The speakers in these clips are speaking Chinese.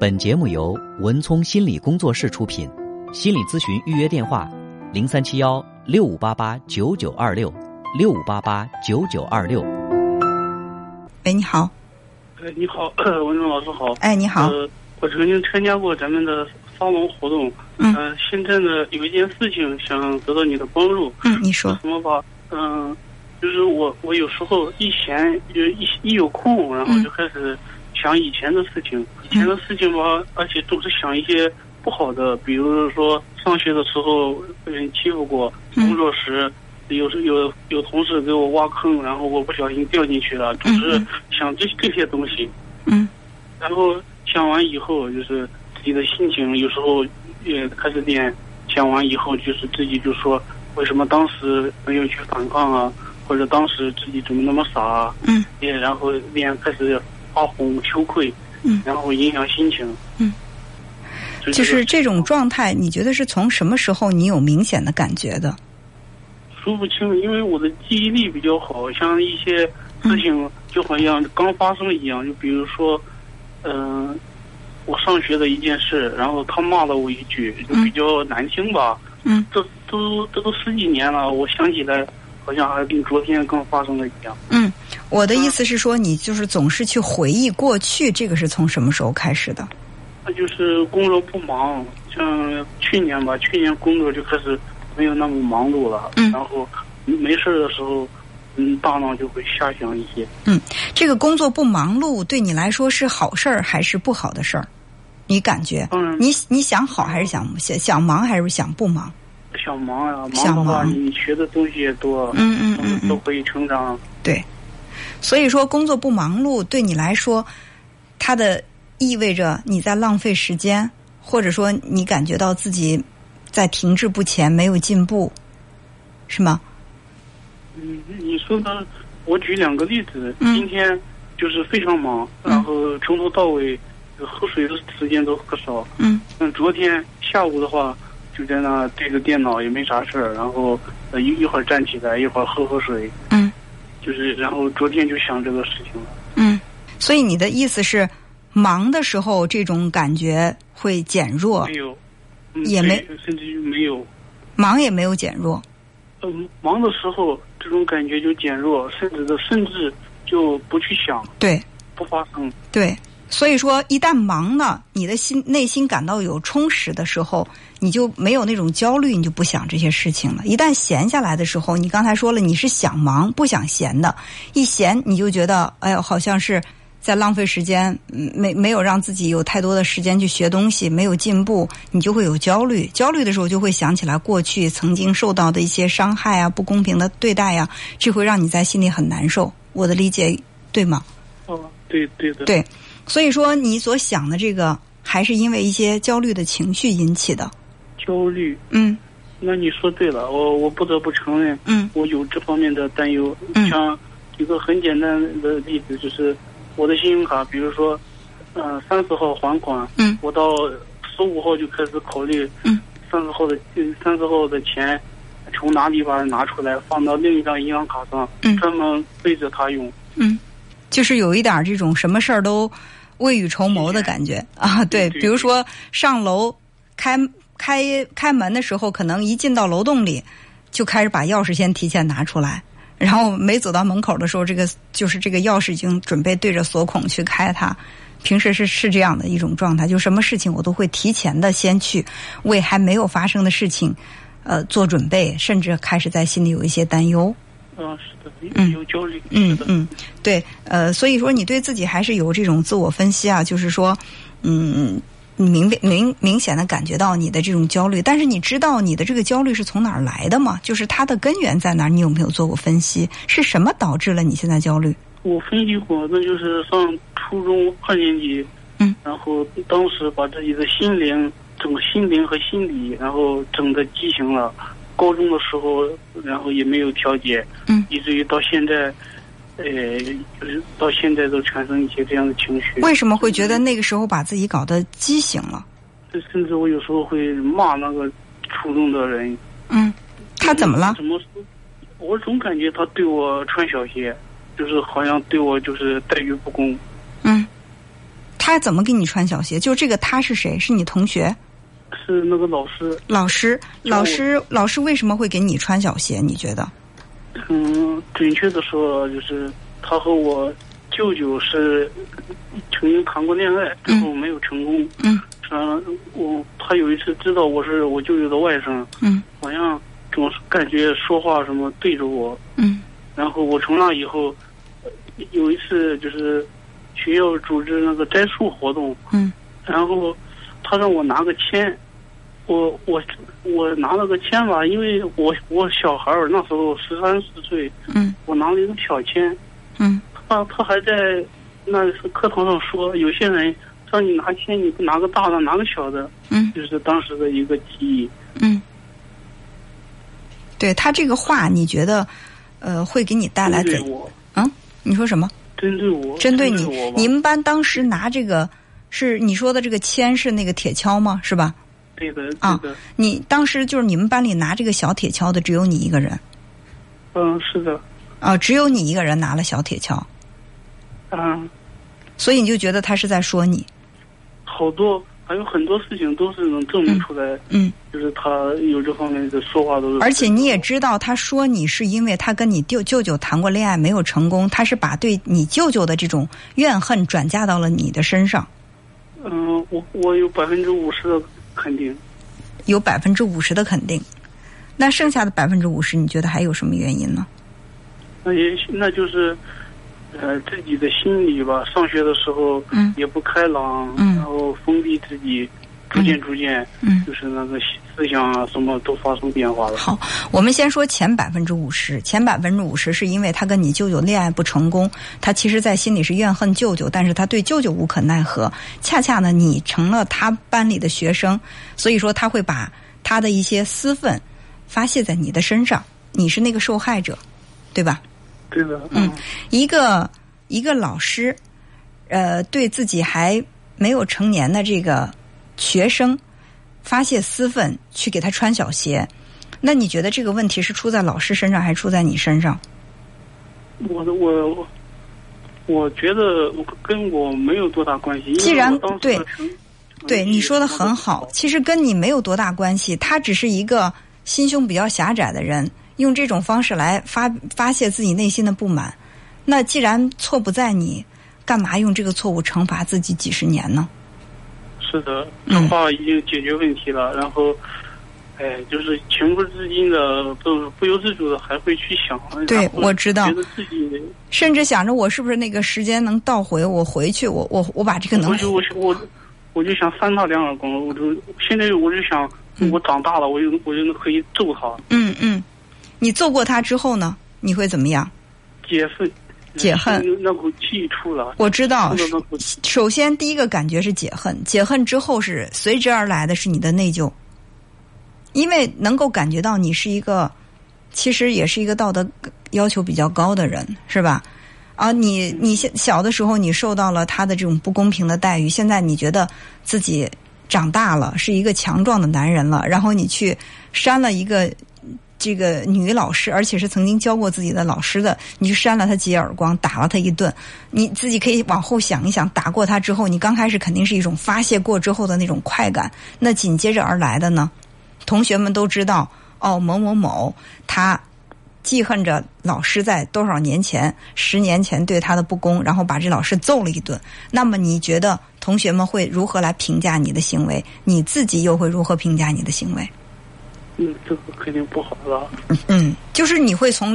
本节目由文聪心理工作室出品，心理咨询预约电话03716588992665889926。喂，你好。哎，你好，文聪老师好。哎，你好。我曾经参加过咱们的沙龙活动，现在呢有一件事情想得到你的帮助。你说。什么吧？就是我有时候一闲就一有空，然后就开始想以前的事情，吧，而且总是想一些不好的，比如说上学的时候被人欺负过，工作时有同事给我挖坑，然后我不小心掉进去了，总是想这些东西。然后想完以后，就是自己的心情有时候也开始点，想完以后就是自己就说为什么当时没有去反抗啊，或者当时自己怎么那么傻啊，也然后脸开始发红羞愧，然后影响心情。就是这种状态，你觉得是从什么时候你有明显的感觉的？说不清，因为我的记忆力比较好，像一些事情就好像刚发生一样，就比如说我上学的一件事，然后他骂了我一句，就比较难听吧。这都十几年了，我想起来好像还跟昨天刚发生了一样。我的意思是说，你就是总是去回忆过去，这个是从什么时候开始的？那就是工作不忙，像去年吧，去年工作就开始没有那么忙碌了。然后没事的时候，大脑就会瞎想一些。这个工作不忙碌对你来说是好事儿还是不好的事儿？你感觉？你想好还是想忙还是想不忙？想忙啊，忙的话你学的东西也多，都可以成长。对，所以说工作不忙碌对你来说，它的意味着你在浪费时间，或者说你感觉到自己在停滞不前，没有进步，是吗？你说的，我举两个例子。今天就是非常忙，然后从头到尾喝水的时间都很少。昨天下午的话，就在那对着电脑也没啥事儿，然后一会儿站起来，一会儿喝水。就是然后昨天就想这个事情了。所以你的意思是，忙的时候这种感觉会减弱？没有，也没，甚至于没有。忙也没有减弱。忙的时候这种感觉就减弱，甚至就不去想。对，不发生。对。所以说一旦忙了，你的内心感到有充实的时候，你就没有那种焦虑，你就不想这些事情了。一旦闲下来的时候，你刚才说了你是想忙不想闲的，一闲你就觉得哎呦，好像是在浪费时间，没有让自己有太多的时间去学东西，没有进步，你就会有焦虑。焦虑的时候就会想起来过去曾经受到的一些伤害啊，不公平的对待啊，这会让你在心里很难受。我的理解对吗？对对的。对，所以说你所想的这个还是因为一些焦虑的情绪引起的。焦虑。那你说对了，我不得不承认，我有这方面的担忧。像一个很简单的例子，就是我的信用卡，比如说30号还款，我到15号就开始考虑30号的钱从哪里把它拿出来，放到另一张银行卡上，专门对着它用。就是有一点这种什么事儿都未雨绸缪的感觉啊。对，比如说上楼开门的时候，可能一进到楼栋里就开始把钥匙先提前拿出来，然后没走到门口的时候，这个钥匙已经准备对着锁孔去开它。平时是这样的一种状态，就什么事情我都会提前的先去为还没有发生的事情做准备，甚至开始在心里有一些担忧。是的，有焦虑。对，所以说你对自己还是有这种自我分析啊，就是说，你明显的感觉到你的这种焦虑，但是你知道你的这个焦虑是从哪儿来的吗？就是它的根源在哪儿？你有没有做过分析？是什么导致了你现在焦虑？我分析过，那就是上初中2年级，然后当时把自己的心灵和心理，然后整的畸形了。高中的时候，然后也没有调节，以至于到现在，就是到现在都产生一些这样的情绪。为什么会觉得那个时候把自己搞得畸形了？甚至我有时候会骂那个初中的人。他怎么了？怎么说？我总感觉他对我穿小鞋，就是好像对我就是待遇不公。他怎么给你穿小鞋？就这个他是谁？是你同学？是那个老师。老师为什么会给你穿小鞋？你觉得？准确的说，就是他和我舅舅是曾经谈过恋爱，最后没有成功。他有一次知道我是我舅舅的外甥，好像总感觉说话什么对着我。然后我从那以后，有一次就是学校组织那个摘树活动，然后他让我拿个签，我拿了个签吧，因为我小孩儿那时候13、14岁，我拿了一个小签，他还在那课堂上说，有些人让你拿签，你不拿个大的，拿个小的，就是当时的一个记忆。对，他这个话，你觉得会给你带来怎？你说什么？针对我，针对你。你们班当时拿这个，是你说的这个签是那个铁锹吗？是吧？对的。啊，你当时就是你们班里拿这个小铁锹的只有你一个人。是的。啊，只有你一个人拿了小铁锹。所以你就觉得他是在说你。好多还有很多事情都是能证明出来。就是他有这方面的说话都是。而且你也知道，他说你是因为他跟你舅舅谈过恋爱没有成功，他是把对你舅舅的这种怨恨转嫁到了你的身上。我有50%的肯定。有50%的肯定，那剩下的50%，你觉得还有什么原因呢？那就是。自己的心理吧，上学的时候也不开朗，然后封闭自己，逐渐，就是那个思想啊什么都发生变化了。好，我们先说前50%，前50%是因为他跟你舅舅恋爱不成功，他其实在心里是怨恨舅舅，但是他对舅舅无可奈何。恰恰呢，你成了他班里的学生，所以说他会把他的一些私愤发泄在你的身上，你是那个受害者，对吧？对的。一个老师，对自己还没有成年的这个学生发泄私愤，去给他穿小鞋，那你觉得这个问题是出在老师身上，还是出在你身上？我觉得跟我没有多大关系。既然对，你说的很好，其实跟你没有多大关系，他只是一个心胸比较狭窄的人。用这种方式来发泄自己内心的不满，那既然错不在你，干嘛用这个错误惩罚自己几十年呢？是的，这话已经解决问题了，然后，就是情不自禁的，不由自主的还会去想。对，我知道。觉得自己甚至想着我是不是那个时间能倒回，我回去，我把这个能。我就想扇他2耳光，现在我就想，我长大了，我就能可以揍他。你揍过他之后呢？你会怎么样？解恨，那股气出了。我知道。首先，第一个感觉是解恨，解恨之后是随之而来的是你的内疚，因为能够感觉到你是一个，其实也是一个道德要求比较高的人，是吧？啊，你小的时候你受到了他的这种不公平的待遇，现在你觉得自己长大了，是一个强壮的男人了，然后你去扇了一个。这个女老师，而且是曾经教过自己的老师的，你去扇了她几耳光，打了她一顿，你自己可以往后想一想，打过她之后，你刚开始肯定是一种发泄过之后的那种快感，那紧接着而来的呢，同学们都知道，某某某他记恨着老师在多少年前，10年前对他的不公，然后把这老师揍了一顿，那么你觉得同学们会如何来评价你的行为？你自己又会如何评价你的行为？这个肯定不好了。就是你会从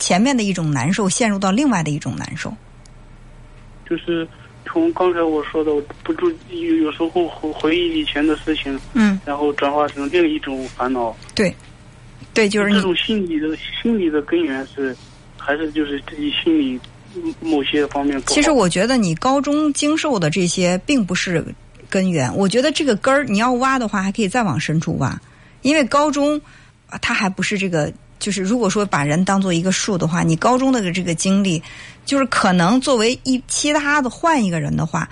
前面的一种难受陷入到另外的一种难受，就是从刚才我说的，我不住有时候回忆以前的事情，然后转化成另一种烦恼。对，就是这种心理的根源是，还是就是自己心理某些方面不好。其实我觉得你高中经受的这些并不是根源，我觉得这个根儿你要挖的话，还可以再往深处挖。因为高中，他还不是这个，就是如果说把人当做一个树的话，你高中的这个经历，就是可能作为其他的换一个人的话，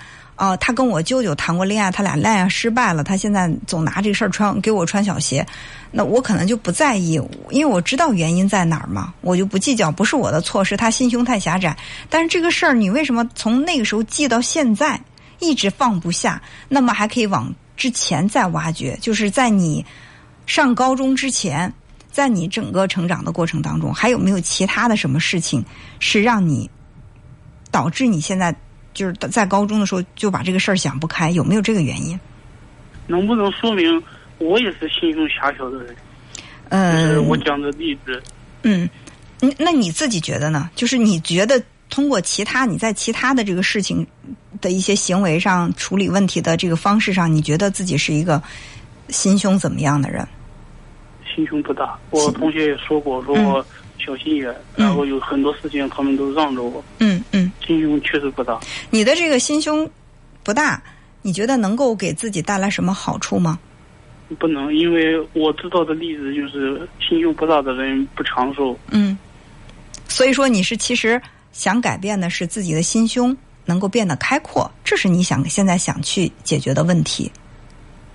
他跟我舅舅谈过恋爱，他俩恋爱失败了，他现在总拿这个事儿给我穿小鞋，那我可能就不在意，因为我知道原因在哪儿嘛，我就不计较，不是我的错，是他心胸太狭窄。但是这个事儿，你为什么从那个时候记到现在？一直放不下，那么还可以往之前再挖掘，就是在你上高中之前，在你整个成长的过程当中，还有没有其他的什么事情是让你导致你现在就是在高中的时候就把这个事儿想不开，有没有这个原因？能不能说明我也是心胸狭小的人？我讲的例子。嗯，那你自己觉得呢？就是你觉得通过其他的这个事情的一些行为上处理问题的这个方式上，你觉得自己是一个心胸怎么样的人？心胸不大，我同学也说过，说我小心眼，然后有很多事情他们都让着我。心胸确实不大。你的这个心胸不大，你觉得能够给自己带来什么好处吗？不能，因为我知道的例子就是心胸不大的人不长寿。所以说你是其实想改变的是自己的心胸能够变得开阔，这是你现在想去解决的问题。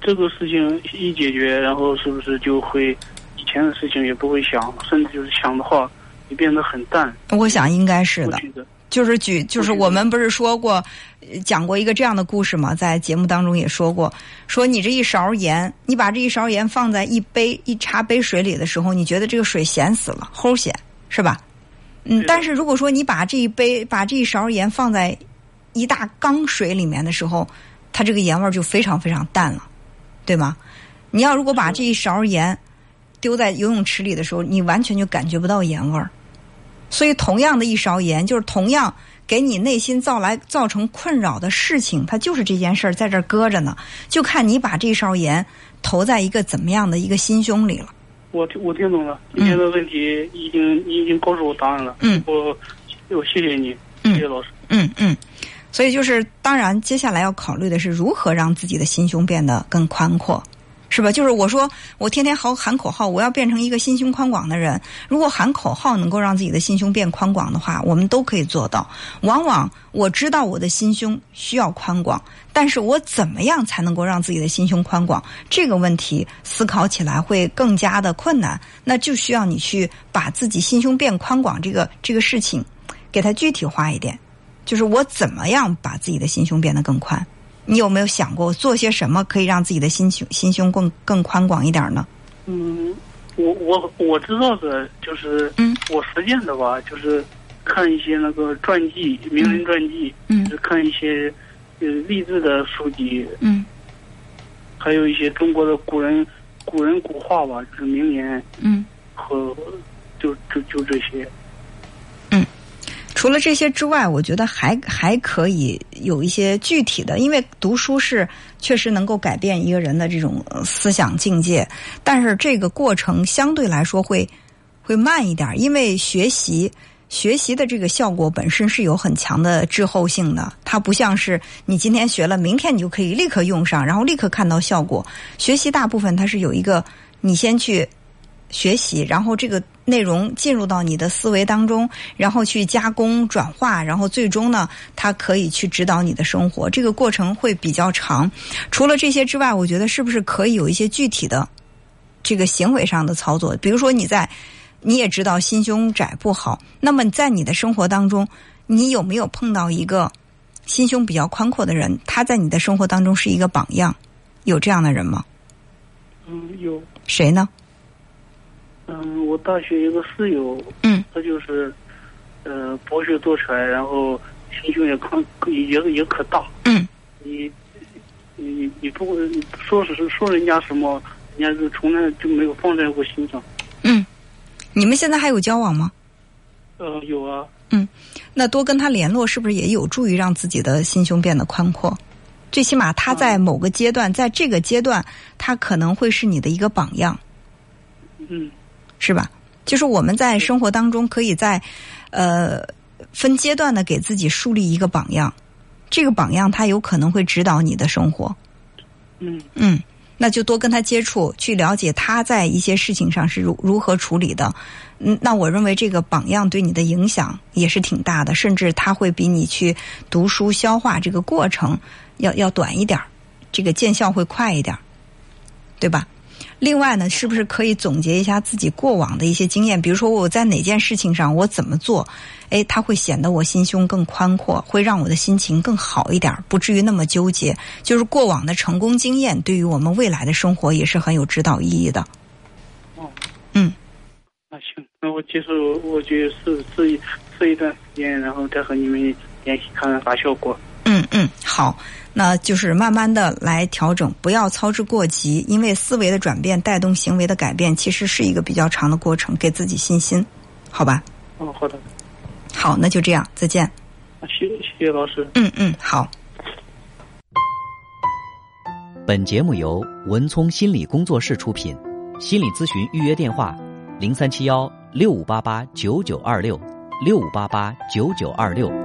这个事情一解决，然后是不是就会以前的事情也不会想，甚至就是想的话也变得很淡。我想应该是的。就是我们不是说过讲过一个这样的故事吗？在节目当中也说过，说你这一勺盐，你把这一勺盐放在一茶杯水里的时候，你觉得这个水咸死了，齁咸，是吧？但是如果说你把这一勺盐放在一大缸水里面的时候，它这个盐味就非常非常淡了，对吗？你要如果把这一勺盐丢在游泳池里的时候，你完全就感觉不到盐味儿。所以同样的一勺盐，就是同样给你内心造成困扰的事情，它就是这件事儿在这儿搁着呢，就看你把这勺盐投在一个怎么样的一个心胸里了。我听懂了，今天的问题已经告诉我答案了。我谢谢你，谢谢老师。所以就是当然接下来要考虑的是如何让自己的心胸变得更宽阔，是吧？就是我说我天天喊口号，我要变成一个心胸宽广的人。如果喊口号能够让自己的心胸变宽广的话，我们都可以做到。往往我知道我的心胸需要宽广，但是我怎么样才能够让自己的心胸宽广，这个问题思考起来会更加的困难。那就需要你去把自己心胸变宽广这个事情给它具体化一点，就是我怎么样把自己的心胸变得更宽。你有没有想过做些什么可以让自己的心胸更宽广一点呢？我知道的就是，我实践的吧，就是看一些那个传记，名人传记，就是看一些励志的书籍，还有一些中国的古人古话吧，就是名言，和就这些。除了这些之外，我觉得还可以有一些具体的，因为读书是确实能够改变一个人的这种思想境界，但是这个过程相对来说会慢一点，因为学习的这个效果本身是有很强的滞后性的，它不像是你今天学了，明天你就可以立刻用上，然后立刻看到效果。学习大部分它是有一个，你先去学习，然后这个内容进入到你的思维当中，然后去加工转化，然后最终呢它可以去指导你的生活，这个过程会比较长。除了这些之外，我觉得是不是可以有一些具体的这个行为上的操作，比如说你也知道心胸窄不好，那么在你的生活当中，你有没有碰到一个心胸比较宽阔的人，他在你的生活当中是一个榜样，有这样的人吗？有。谁呢？我大学一个室友，他就是，博学多才，然后心胸也可大。你不会说人家什么，人家就从来就没有放在过心上。你们现在还有交往吗？有啊。那多跟他联络，是不是也有助于让自己的心胸变得宽阔？最起码他在某个阶段，在这个阶段，他可能会是你的一个榜样。是吧？就是我们在生活当中可以在分阶段的给自己树立一个榜样，这个榜样它有可能会指导你的生活。那就多跟他接触，去了解他在一些事情上是如何处理的。那我认为这个榜样对你的影响也是挺大的，甚至他会比你去读书消化这个过程要短一点，这个见效会快一点，对吧？另外呢，是不是可以总结一下自己过往的一些经验，比如说我在哪件事情上我怎么做，它会显得我心胸更宽阔，会让我的心情更好一点，不至于那么纠结。就是过往的成功经验对于我们未来的生活也是很有指导意义的。哦，嗯，那行，那我接受，我觉得试一段时间，然后再和你们联系看看啥效果。嗯嗯，好，那就是慢慢的来调整，不要操之过急，因为思维的转变带动行为的改变，其实是一个比较长的过程，给自己信心，好吧？哦，好的。好，那就这样，再见。谢谢老师。嗯嗯，好。本节目由文聪心理工作室出品，心理咨询预约电话：037165889926，65889926。